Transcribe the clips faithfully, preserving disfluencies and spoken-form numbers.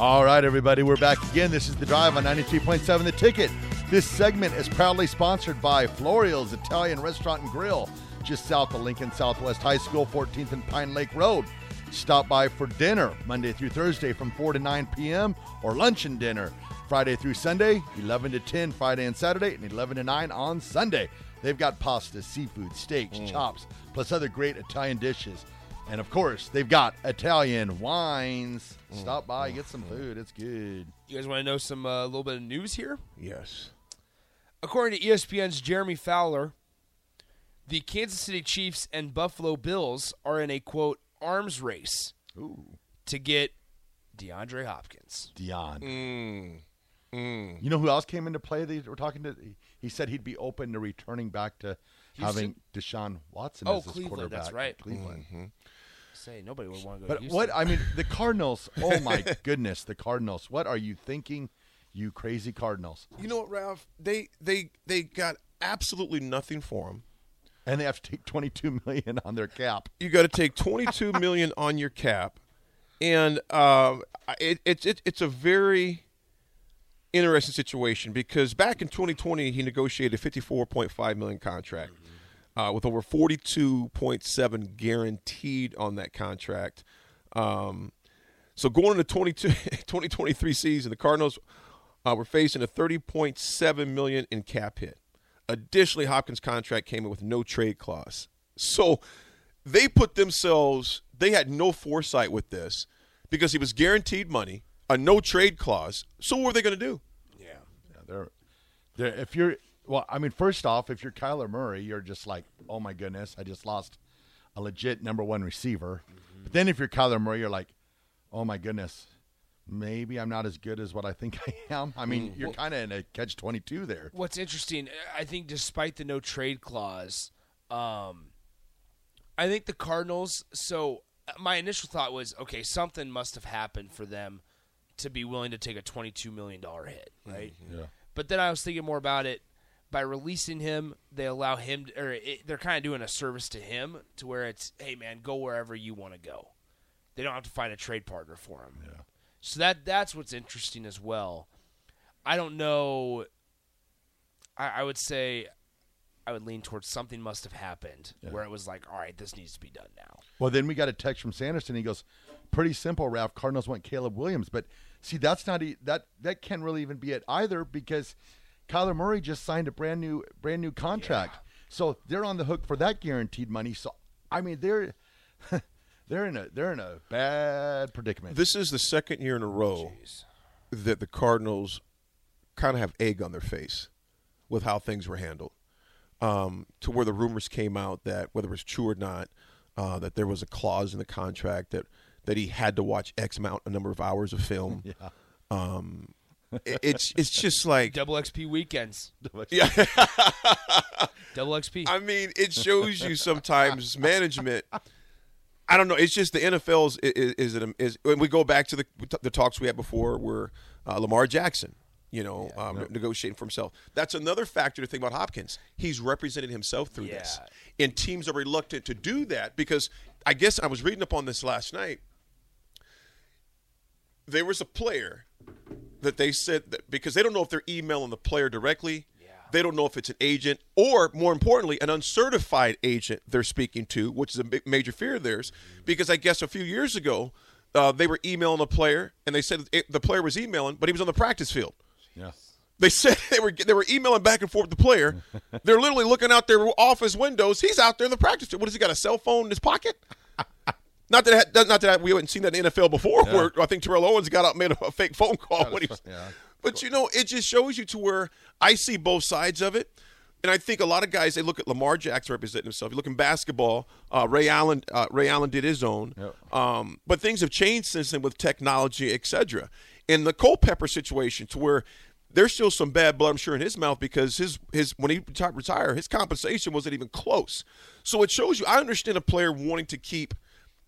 All right, everybody, we're back again. This is The Drive on ninety-three point seven The Ticket. This segment is proudly sponsored by Florial's Italian Restaurant and Grill, just south of Lincoln Southwest High School, fourteenth and Pine Lake Road. Stop by for dinner Monday through Thursday from four to nine p.m. or lunch and dinner Friday through Sunday, eleven to ten Friday and Saturday, and eleven to nine on Sunday. They've got pasta, seafood, steaks, mm. chops, plus other great Italian dishes. And, of course, they've got Italian wines. Stop by, get some food. It's good. You guys want to know some a uh, little bit of news here? Yes. According to E S P N's Jeremy Fowler, the Kansas City Chiefs and Buffalo Bills are in a, quote, arms race Ooh. to get DeAndre Hopkins. DeAndre. Mm. Mm. You know who else came into play that we're talking to? He said he'd be open to returning back to Houston? Having Deshaun Watson oh, as his Cleveland, quarterback. Oh, Cleveland, that's right. Cleveland. Mm-hmm. Say nobody would want to go but to Houston. But what, I mean, the Cardinals, oh my goodness, the Cardinals. What are you thinking, you crazy Cardinals? You know what, Ralph? They they they got absolutely nothing for him. And they have to take twenty-two million dollars on their cap. You got to take twenty-two million dollars on your cap. And uh, it, it, it, it's a very interesting situation because back in twenty twenty, he negotiated a fifty-four point five million dollars contract. Mm-hmm. Uh, with over forty-two point seven guaranteed on that contract. Um, so going into twenty twenty-three season, the Cardinals uh, were facing a thirty point seven million dollars in cap hit. Additionally, Hopkins' contract came in with no trade clause. So they put themselves, they had no foresight with this because he was guaranteed money, a no trade clause. So what were they going to do? Yeah. yeah they're, they're, if you're – Well, I mean, first off, if you're Kyler Murray, you're just like, oh, my goodness, I just lost a legit number one receiver. Mm-hmm. But then if you're Kyler Murray, you're like, oh, my goodness, maybe I'm not as good as what I think I am. I mean, mm-hmm. you're well, kind of in a catch twenty-two there. What's interesting, I think despite the no trade clause, um, I think the Cardinals – so my initial thought was, okay, something must have happened for them to be willing to take a twenty-two million dollars hit, right? Mm-hmm. Yeah. But then I was thinking more about it. By releasing him, they allow him – or it, they're kind of doing a service to him to where it's, hey, man, go wherever you want to go. They don't have to find a trade partner for him. Yeah. So that that's what's interesting as well. I don't know I, – I would say I would lean towards something must have happened yeah. where it was like, all right, this needs to be done now. Well, then we got a text from Sanderson. He goes, pretty simple, Ralph. Cardinals want Caleb Williams. But, see, that's not – that that can't really even be it either because – Kyler Murray just signed a brand new brand new contract. Yeah. So they're on the hook for that guaranteed money. So I mean they're they're in a they're in a bad predicament. This is the second year in a row Jeez. that the Cardinals kind of have egg on their face with how things were handled. Um, to where the rumors came out that whether it was true or not, uh, that there was a clause in the contract that, that he had to watch X amount a number of hours of film. yeah. Um It's it's just like double X P weekends. Double X P. Yeah. Double X P. I mean, it shows you sometimes management. I don't know. It's just the N F L's is is, it, is when we go back to the the talks we had before, where uh, Lamar Jackson, you know, yeah, um, no. negotiating for himself. That's another factor to think about Hopkins. He's represented himself through yeah. this, and teams are reluctant to do that because I guess I was reading upon this last night. There was a player. That they said that because they don't know if they're emailing the player directly. Yeah. They don't know if it's an agent or, more importantly, an uncertified agent they're speaking to, which is a major fear of theirs. Because I guess a few years ago uh, they were emailing a player, and they said it, the player was emailing, but he was on the practice field. Yeah. They said they were they were emailing back and forth the player. They're literally looking out their office windows. He's out there in the practice field. What, has he got a cell phone in his pocket? Not that it, not that we haven't seen that in the N F L before, yeah. where I think Terrell Owens got out and made a fake phone call. When he was, yeah, but, cool. you know, it just shows you to where I see both sides of it. And I think a lot of guys, they look at Lamar Jackson representing himself. You look in basketball, uh, Ray Allen uh, Ray Allen did his own. Yep. Um, but things have changed since then with technology, et cetera. And the Culpepper situation to where there's still some bad blood, I'm sure, in his mouth because his his when he retired, his compensation wasn't even close. So it shows you, I understand a player wanting to keep,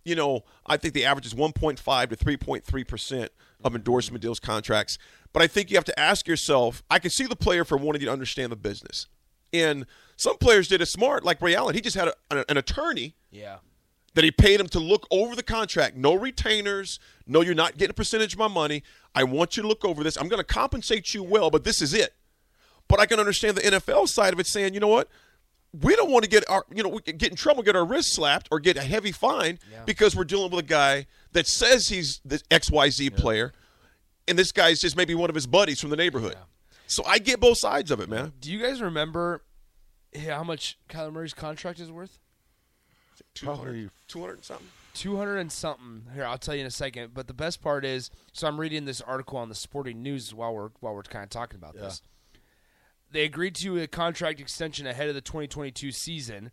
you know, I think the average is one point five to three point three percent of endorsement deals contracts. But I think you have to ask yourself, I can see the player for wanting you to understand the business. And some players did it smart, like Ray Allen. He just had a, an, an attorney yeah. that he paid him to look over the contract. No retainers. No, you're not getting a percentage of my money. I want you to look over this. I'm going to compensate you well, but this is it. But I can understand the N F L side of it saying, you know what? We don't want to get our, you know, we get in trouble, get our wrist slapped, or get a heavy fine yeah. because we're dealing with a guy that says he's the X Y Z yeah. player, and this guy's just maybe one of his buddies from the neighborhood. Yeah. So I get both sides of it, man. Do you guys remember how much Kyler Murray's contract is worth? two hundred, two hundred and something. two hundred and something. Here, I'll tell you in a second. But the best part is, so I'm reading this article on the Sporting News while we're while we're kind of talking about yeah. this. They agreed to a contract extension ahead of the twenty twenty-two season,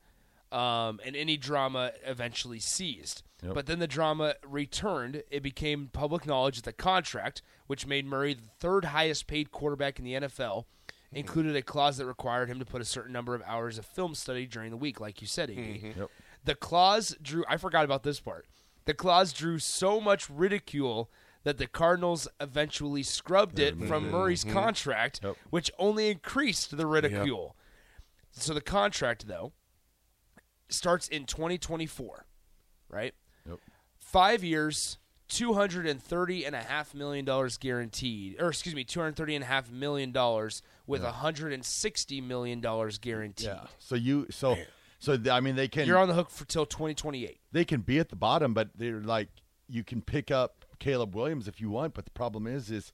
um, and any drama eventually ceased. Yep. But then the drama returned. It became public knowledge that the contract, which made Murray the third highest paid quarterback in the N F L, included a clause that required him to put a certain number of hours of film study during the week, like you said, Iggy. Mm-hmm. Yep. The clause drew – I forgot about this part. The clause drew so much ridicule that the Cardinals eventually scrubbed it mm-hmm. from Murray's mm-hmm. contract, yep. which only increased the ridicule. Yep. So the contract, though, starts in twenty twenty-four, right? Yep. Five years, two hundred and thirty and a half million dollars guaranteed, or excuse me, two hundred thirty and a half million dollars with a yeah. hundred and sixty million dollars guaranteed. Yeah. So you, so, Man. so I mean, they can. You're on the hook for till twenty twenty eight. They can be at the bottom, but they're like, you can pick up Caleb Williams if you want, but the problem is, is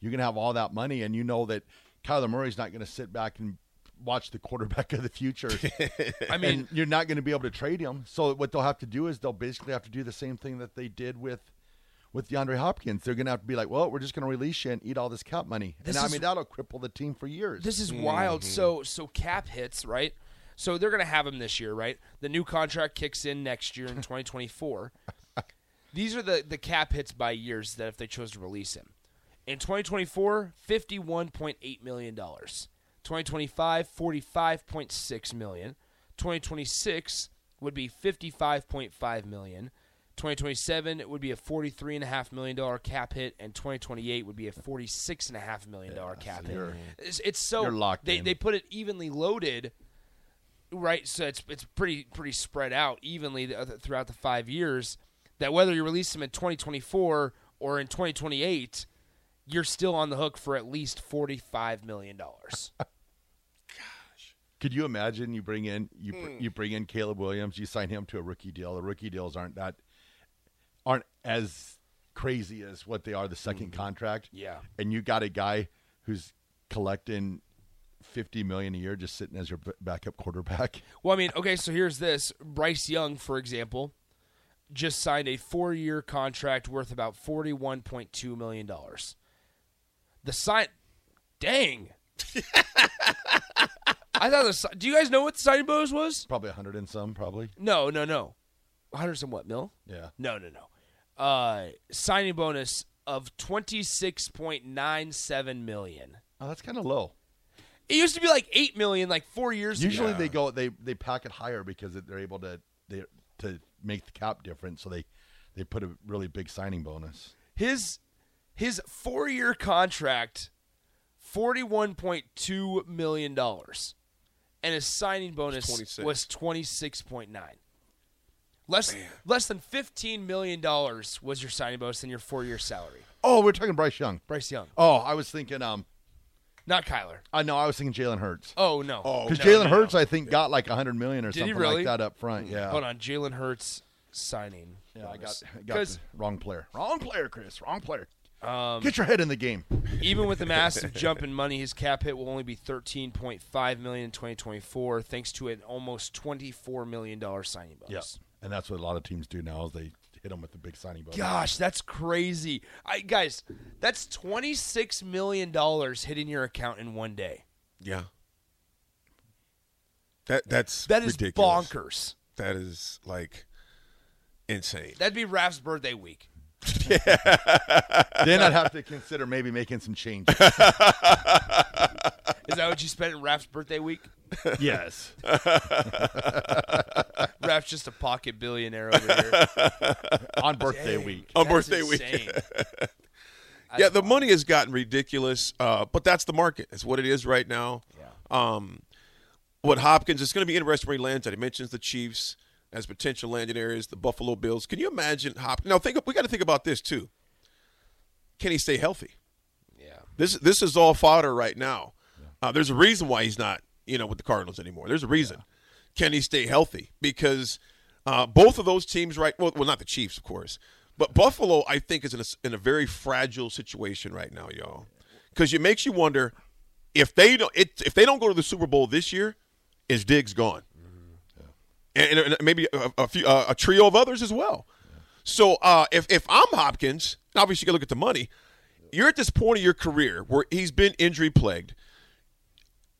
you're gonna have all that money, and you know that Kyler Murray's not gonna sit back and watch the quarterback of the future. I mean, and you're not going to be able to trade him. So what they'll have to do is they'll basically have to do the same thing that they did with with DeAndre Hopkins. They're going to have to be like, well, we're just going to release you and eat all this cap money. This and is, I mean, that'll cripple the team for years. This is mm-hmm. wild. So so cap hits, right? So they're going to have him this year, right? The new contract kicks in next year in twenty twenty-four. These are the, the cap hits by years that if they chose to release him. In twenty twenty-four, fifty-one point eight million dollars. twenty twenty-five, forty-five point six million dollars. twenty twenty-six would be fifty-five point five million dollars. twenty twenty-seven it would be a forty-three point five million dollars cap hit, and twenty twenty-eight would be a forty-six point five million dollars yeah, cap so hit. It's, it's so locked they in. They put it evenly loaded, right? So it's it's pretty pretty spread out evenly throughout the five years. That whether you release them in twenty twenty-four or in twenty twenty-eight, you're still on the hook for at least forty-five million dollars. Gosh. Could you imagine you bring in you mm. you bring in Caleb Williams, you sign him to a rookie deal. The rookie deals aren't that aren't as crazy as what they are the second mm. contract. Yeah. And you got a guy who's collecting fifty million dollars a year just sitting as your backup quarterback. Well, I mean, okay, so here's this. Bryce Young, for example, just signed a four-year contract worth about forty-one point two million dollars. The sign, dang! I thought the. Do you guys know what the signing bonus was? Probably a hundred and some, probably. No, no, no, a hundred some what mil? Yeah. No, no, no. Uh, signing bonus of twenty-six point nine seven million. Oh, that's kind of low. It used to be like eight million, like four years ago. Usually yeah. they go they they pack it higher because they're able to they to make the cap different, so they they put a really big signing bonus. His. His four-year contract, forty-one point two million dollars, and his signing bonus twenty-six was twenty-six point nine. Less Man. less than fifteen million dollars was your signing bonus and your four-year salary. Oh, we're talking Bryce Young. Bryce Young. Oh, I was thinking um, not Kyler. I uh, know I was thinking Jalen Hurts. Oh no, because oh, no, Jalen no, Hurts no. I think got like one hundred million dollars or Did something really? like that up front. Yeah. Hold on, Jalen Hurts signing. Yeah, bonus. I got, got the wrong player. Wrong player, Chris. Wrong player. Um, Get your head in the game. Even with the massive jump in money, his cap hit will only be thirteen point five million dollars in twenty twenty-four, thanks to an almost twenty-four million dollars signing bonus. Yes, yeah. And that's what a lot of teams do now is they hit him with the big signing bonus. Gosh, that's crazy. I, guys, that's twenty-six million dollars hitting your account in one day. Yeah. That That's That is ridiculous. Bonkers. That is, like, insane. That'd be Raph's birthday week. Yeah. Then I'd have to consider maybe making some changes. Is that what you spent in Raph's birthday week? Yes. Raph's just a pocket billionaire over here. On birthday Dang, week. On birthday insane. Week. Yeah, the money has gotten ridiculous, uh, but that's the market. It's what it is right now. Yeah. Um, what Hopkins, it's going to be interesting where he lands at. He mentions the Chiefs as potential landing areas, the Buffalo Bills. Can you imagine Hopkins? Now, think, we got to think about this, too. Can he stay healthy? Yeah. This this is all fodder right now. Yeah. Uh, there's a reason why he's not, you know, with the Cardinals anymore. There's a reason. Yeah. Can he stay healthy? Because uh, both of those teams, right, well, well, not the Chiefs, of course, but Buffalo, I think, is in a, in a very fragile situation right now, y'all, because it makes you wonder if they don't it, if they don't go to the Super Bowl this year, is Diggs gone? Mm-hmm. Yeah. and, and maybe a, a few, uh, a trio of others as well. Yeah. So uh, if if I'm Hopkins, and obviously you can look at the money. You're at this point of your career where he's been injury plagued.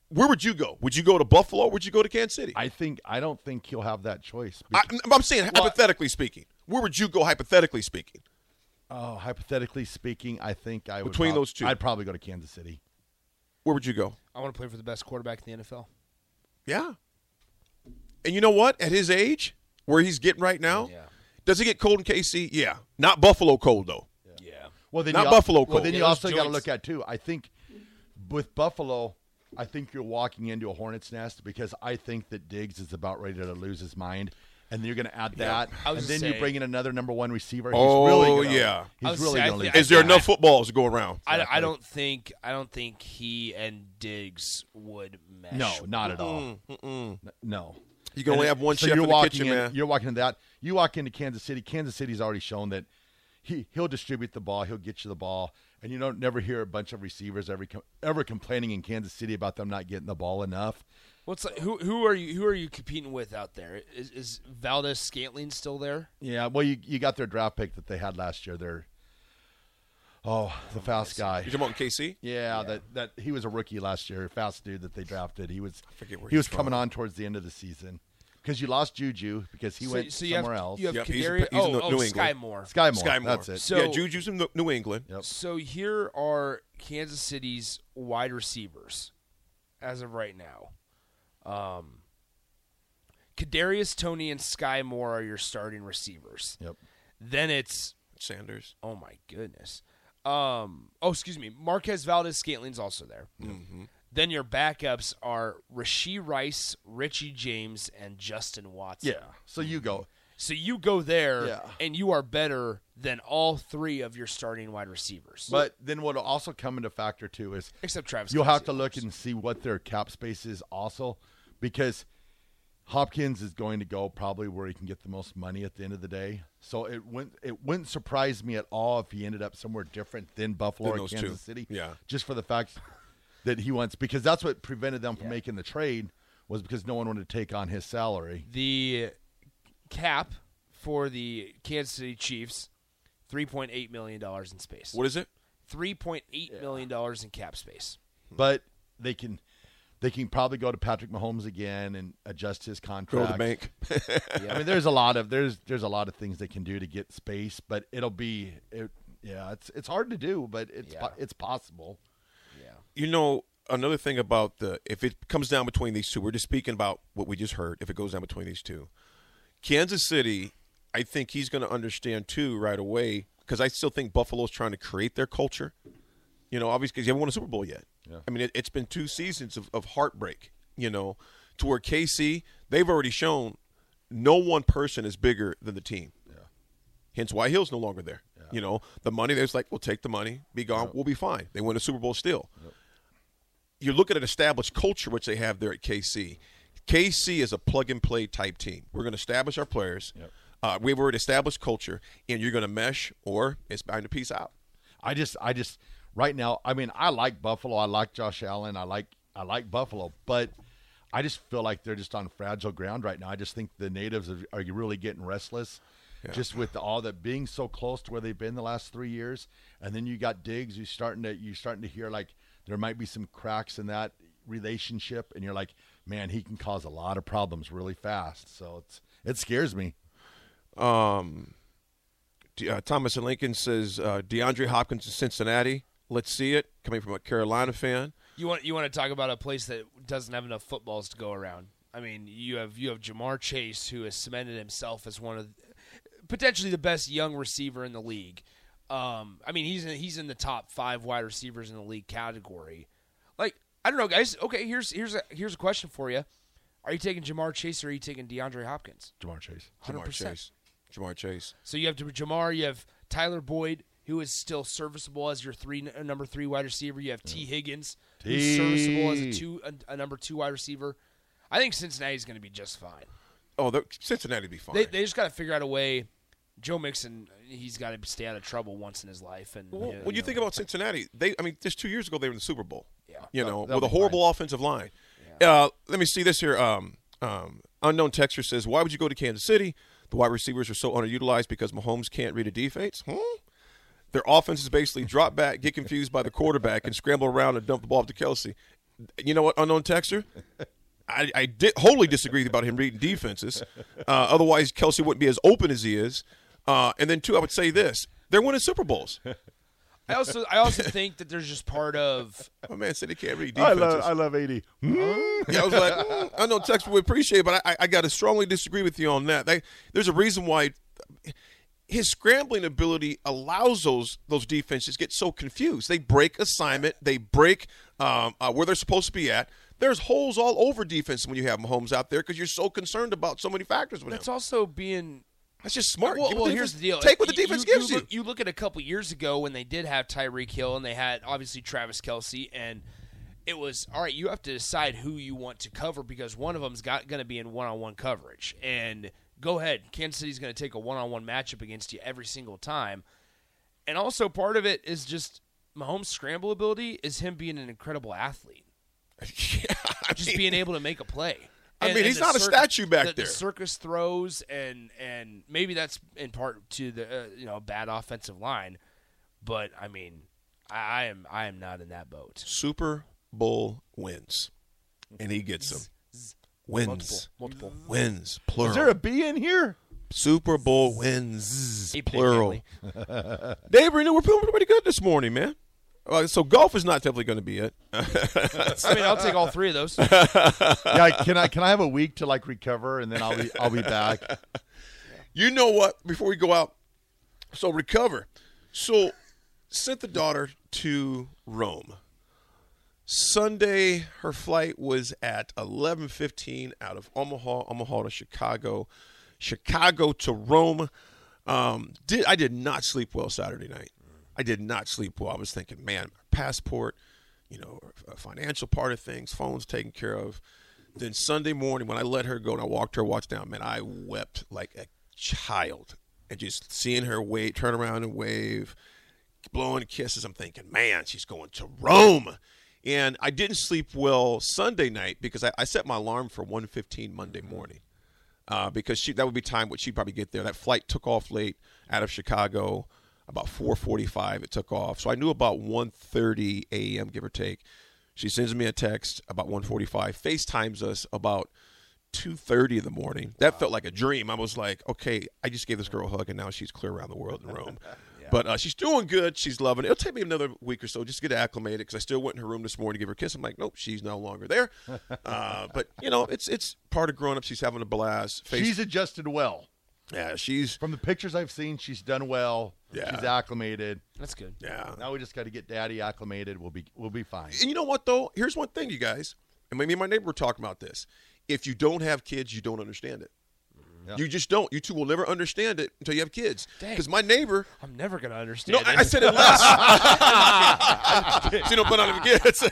Where would you go? Would you go to Buffalo? Or would you go to Kansas City? I think I don't think he'll have that choice. Because, I, I'm saying well, hypothetically speaking, where would you go? Hypothetically speaking. Oh, hypothetically speaking, I think I would between prob- those two, I'd probably go to Kansas City. Where would you go? I want to play for the best quarterback in the N F L. Yeah. And you know what? At his age, where he's getting right now, yeah. Does he get cold in K C? Yeah. Not Buffalo cold, though. Yeah. yeah. Well, then Not Buffalo also, cold. Well, then you yeah, also got to look at, too, I think with Buffalo, I think you're walking into a hornet's nest because I think that Diggs is about ready to lose his mind. And then you're going to add that. Yeah. And then saying, you bring in another number one receiver. He's oh, really gonna, yeah. He's really going to lose. Is there I, enough I, footballs to go around? I, exactly. I, don't think, I don't think he and Diggs would mesh. No, not at all. Mm-mm. No. You can only have one so chef in the kitchen, in, man. You're walking into that. You walk into Kansas City. Kansas City's already shown that he, he'll distribute the ball. He'll get you the ball. And you don't never hear a bunch of receivers ever, ever complaining in Kansas City about them not getting the ball enough. What's like, who who are you who are you competing with out there? Is is Valdez-Scantling still there? Yeah, well you, you got their draft pick that they had last year. Their oh the fast guy. You're talking about K C? Yeah, yeah, that that he was a rookie last year, fast dude that they drafted. He was I forget where he was from. Coming on towards the end of the season because you lost Juju because he so, went so somewhere have, else. You have yep, Kadari- he's, oh, he's oh, New England. Sky Moore. Sky Moore. Sky Moore. That's it. So, yeah, Juju's in New England. Yep. So here are Kansas City's wide receivers as of right now. Um, Kadarius Toney and Sky Moore are your starting receivers. Yep. Then it's Sanders. Oh my goodness. Um. Oh, excuse me. Marquez Valdez-Scantling's also there. Mm-hmm. Then your backups are Rashee Rice, Richie James, and Justin Watson. Yeah. So you go. So you go there, yeah. and you are better than all three of your starting wide receivers. But then what will also come into factor too is except Travis. You'll Kelce have to look and see what their cap space is also. Because Hopkins is going to go probably where he can get the most money at the end of the day. So it wouldn't, it wouldn't surprise me at all if he ended up somewhere different than Buffalo than or Kansas two. City. Yeah. Just for the fact that he wants – because that's what prevented them from yeah. making the trade was because no one wanted to take on his salary. The cap for the Kansas City Chiefs, three point eight million dollars in space. What is it? three point eight million dollars in cap space. But they can – They can probably go to Patrick Mahomes again and adjust his contract. Go to the bank. yeah. I mean, there's a lot of there's there's a lot of things they can do to get space, but it'll be it, yeah, it's it's hard to do, but it's yeah. it's possible. Yeah. You know, another thing about the if it comes down between these two, we're just speaking about what we just heard. If it goes down between these two, Kansas City, I think he's going to understand too right away because I still think Buffalo's trying to create their culture. You know, obviously, because you haven't won a Super Bowl yet. Yeah. I mean, it, it's been two seasons of, of heartbreak, you know, to where K C, they've already shown no one person is bigger than the team. Yeah. Hence why Hill's no longer there. Yeah. You know, the money, they're just like, we'll take the money, be gone, yeah. we'll be fine. They win a Super Bowl still. Yeah. You look at an established culture, which they have there at K C. K C is a plug-and-play type team. We're going to establish our players. Yeah. Uh, we've already established culture, and you're going to mesh or it's time to peace out. I just, I just – Right now, I mean, I like Buffalo. I like Josh Allen. I like I like Buffalo, but I just feel like they're just on fragile ground right now. I just think the natives are, are really getting restless, yeah. just with all that being so close to where they've been the last three years. And then you got Diggs. You're starting to you're starting to hear like there might be some cracks in that relationship, and you're like, man, he can cause a lot of problems really fast. So it's it scares me. Um, uh, Thomas and Lincoln says uh, DeAndre Hopkins in Cincinnati. Let's see it. Coming from a Carolina fan. You want you want to talk about a place that doesn't have enough footballs to go around. I mean, you have you have Ja'Marr Chase, who has cemented himself as one of potentially the best young receiver in the league. Um, I mean, he's in, he's in the top five wide receivers in the league category. Like, I don't know, guys. Okay, here's here's a, here's a question for you: are you taking Ja'Marr Chase or are you taking DeAndre Hopkins? Ja'Marr Chase. one hundred percent. Ja'Marr Chase. Ja'Marr Chase. So you have Ja'Marr. You have Tyler Boyd, who is still serviceable as your three number three wide receiver. You have yeah. T. Higgins, T. who's serviceable as a two a, a number two wide receiver. I think Cincinnati's going to be just fine. Oh, Cincinnati'd be fine. They, they just got to figure out a way. Joe Mixon, he's got to stay out of trouble once in his life. And well, you know, when you think about Cincinnati, they I mean, just two years ago they were in the Super Bowl. Yeah, you know, with a horrible fine. offensive line. Yeah. Uh, let me see this here. Um, um, unknown texter says, "Why would you go to Kansas City? The wide receivers are so underutilized because Mahomes can't read a defense." Hmm? Their offense is basically drop back, get confused by the quarterback, and scramble around and dump the ball off to Kelce. You know what, unknown texter? I, I did, wholly disagree about him reading defenses. Uh, otherwise, Kelce wouldn't be as open as he is. Uh, and then, two, I would say this. They're winning Super Bowls. I also I also think that there's just part of – oh, man, said he can't read defenses. I love, I love A D. Mm. Yeah, I was like, mm, I know Texas would appreciate it, but I, I got to strongly disagree with you on that. They, there's a reason why his scrambling ability allows those those defenses get so confused. They break assignment. They break um, uh, where they're supposed to be at. There's holes all over defense when you have Mahomes out there because you're so concerned about so many factors with That's him. That's also being – That's just smart. Well, well here's the deal. Take what the defense you, gives you. You. Look, you look at a couple years ago when they did have Tyreek Hill and they had, obviously, Travis Kelce, and it was, all right, you have to decide who you want to cover because one of them's got going to be in one-on-one coverage. And go ahead. Kansas City's going to take a one-on-one matchup against you every single time. And also part of it is just Mahomes' scramble ability is him being an incredible athlete. yeah, I just mean, being able to make a play. I mean, and, he's and not a statue back the, there. The circus throws, and and maybe that's in part to the uh, you know bad offensive line, but I mean, I, I am I am not in that boat. Super Bowl wins, and he gets them. Wins, multiple, multiple wins, plural. Is there a B in here? Super Bowl wins, hey, plural. Dave, we we're feeling pretty good this morning, man. Uh, so golf is not definitely going to be it. I mean, I'll take all three of those. yeah, can I can I have a week to like recover and then I'll be I'll be back. You know what? Before we go out, so recover. So sent the daughter to Rome. Sunday, her flight was at eleven fifteen out of Omaha, Omaha to Chicago, Chicago to Rome. Um, did I did not sleep well Saturday night. I did not sleep well. I was thinking, man, my passport, you know, a financial part of things, phone's taken care of. Then Sunday morning when I let her go and I walked her watch down, man, I wept like a child. And just seeing her wave, turn around and wave, blowing kisses, I'm thinking, man, she's going to Rome. And I didn't sleep well Sunday night because I, I set my alarm for one fifteen Monday morning uh, because she that would be time what she'd probably get there. That flight took off late out of Chicago. About four forty-five, it took off. So I knew about one thirty a.m., give or take. She sends me a text about one forty-five, FaceTimes us about two thirty in the morning. That wow. felt like a dream. I was like, okay, I just gave this girl a hug, and now she's clear around the world in Rome. yeah. But uh, she's doing good. She's loving it. It'll take me another week or so just to get acclimated because I still went in her room this morning to give her a kiss. I'm like, nope, she's no longer there. uh, but, you know, it's it's part of growing up. She's having a blast. Face- she's adjusted well. Yeah, she's from the pictures I've seen. She's done well. Yeah. She's acclimated. That's good. Yeah. Now we just got to get Daddy acclimated. We'll be we'll be fine. And you know what though? Here's one thing, you guys. And me and my neighbor were talking about this. If you don't have kids, you don't understand it. Yeah. You just don't. You two will never understand it until you have kids. Because my neighbor, I'm never gonna understand. No, it. I, I said unless. You don't put on kids.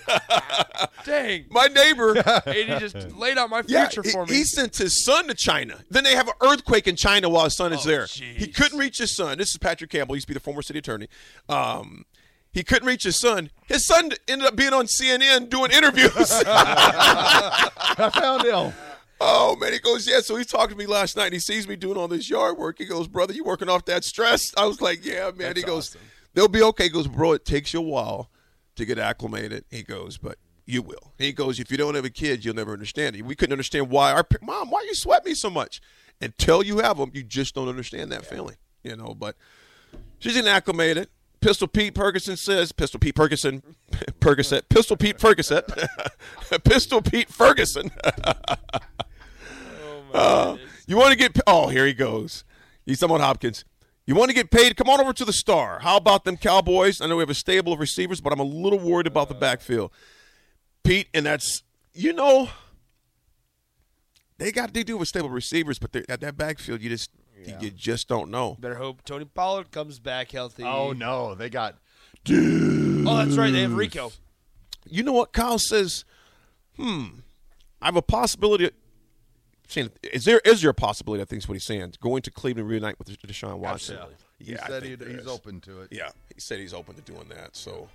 Dang. My neighbor, and he just laid out my future yeah, for me. He sent his son to China. Then they have an earthquake in China while his son is oh, there. Geez. He couldn't reach his son. This is Patrick Campbell. He used to be the former city attorney. Um, he couldn't reach his son. His son ended up being on C N N doing interviews. I found him. Oh, man, he goes, yeah. So he talked to me last night, and he sees me doing all this yard work. He goes, brother, you working off that stress? I was like, yeah, man. That's he goes, awesome. They'll be okay. He goes, bro, it takes you a while to get acclimated. He goes, but you will. He goes, if you don't have a kid, you'll never understand it. We couldn't understand why our – mom, why you sweat me so much? Until you have them, you just don't understand that yeah. feeling, you know. But she's inacclimated. Pistol Pete Ferguson says, Pistol Pete Ferguson, Ferguson, Pistol Pete Ferguson, Pistol Pete Ferguson. Oh my uh, you want to get, oh, here he goes. He's someone Hopkins. You want to get paid? Come on over to the star. How about them Cowboys? I know we have a stable of receivers, but I'm a little worried about uh, the backfield. Pete, and that's, you know, they got, they do with stable receivers, but at that backfield, you just, Yeah. You just don't know. Better hope Tony Pollard comes back healthy. Oh, no. They got – dude. Oh, that's right. They have Rico. You know what? Kyle says, hmm, I have a possibility – is there is there a possibility, I think is what he's saying, going to Cleveland reunite with Deshaun Watson? Absolutely. Yeah, he said he, he's open to it. Yeah, he said he's open to doing that. So,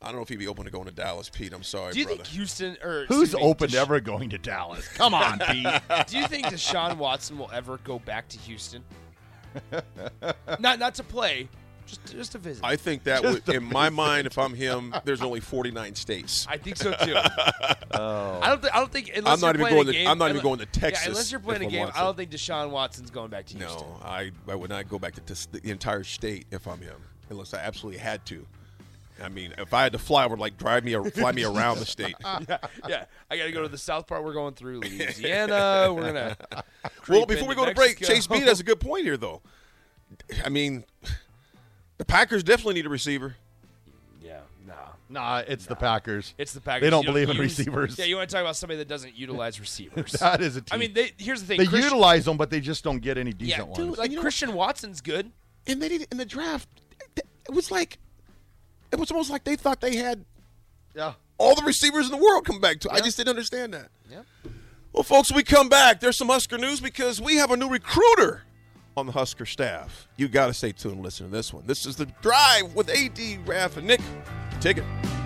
I don't know if he'd be open to going to Dallas, Pete. I'm sorry, brother. Do you brother. think Houston – or who's me, open Desha- to ever going to Dallas? Come on, Pete. Do you think Deshaun Watson will ever go back to Houston? Not not to play, just just to visit. I think that would, in my mind, if I'm him, there's only forty-nine states. I think so too. Oh. I don't th- I don't think unless I'm not you're even playing going a game, to, I'm not unless, even going to Texas. Yeah, unless you're playing a game, Watson. I don't think Deshaun Watson's going back to Houston. No, I, I would not go back to this, the entire state if I'm him, unless I absolutely had to. I mean, if I had to fly, I would like drive me or fly me around the state. yeah, yeah, I got to go to the south part. We're going through Louisiana. We're gonna. Well, before we go Mexico. to break, Chase B has a good point here, though. I mean, the Packers definitely need a receiver. Yeah, nah, nah, it's nah. the Packers. It's the Packers. They don't, don't believe use, in receivers. Yeah, you want to talk about somebody that doesn't utilize receivers? That is a team. I mean, they, here's the thing: they Christian, utilize them, but they just don't get any decent yeah, dude, ones. Like you know, Christian Watson's good, and they did in the draft. It was like. It was almost like they thought they had yeah. all the receivers in the world come back to. Yeah. I just didn't understand that. Yeah. Well, folks, we come back. There's some Husker news because we have a new recruiter on the Husker staff. You got to stay tuned and listen to this one. This is The Drive with A D, Raff, and Nick. Take it.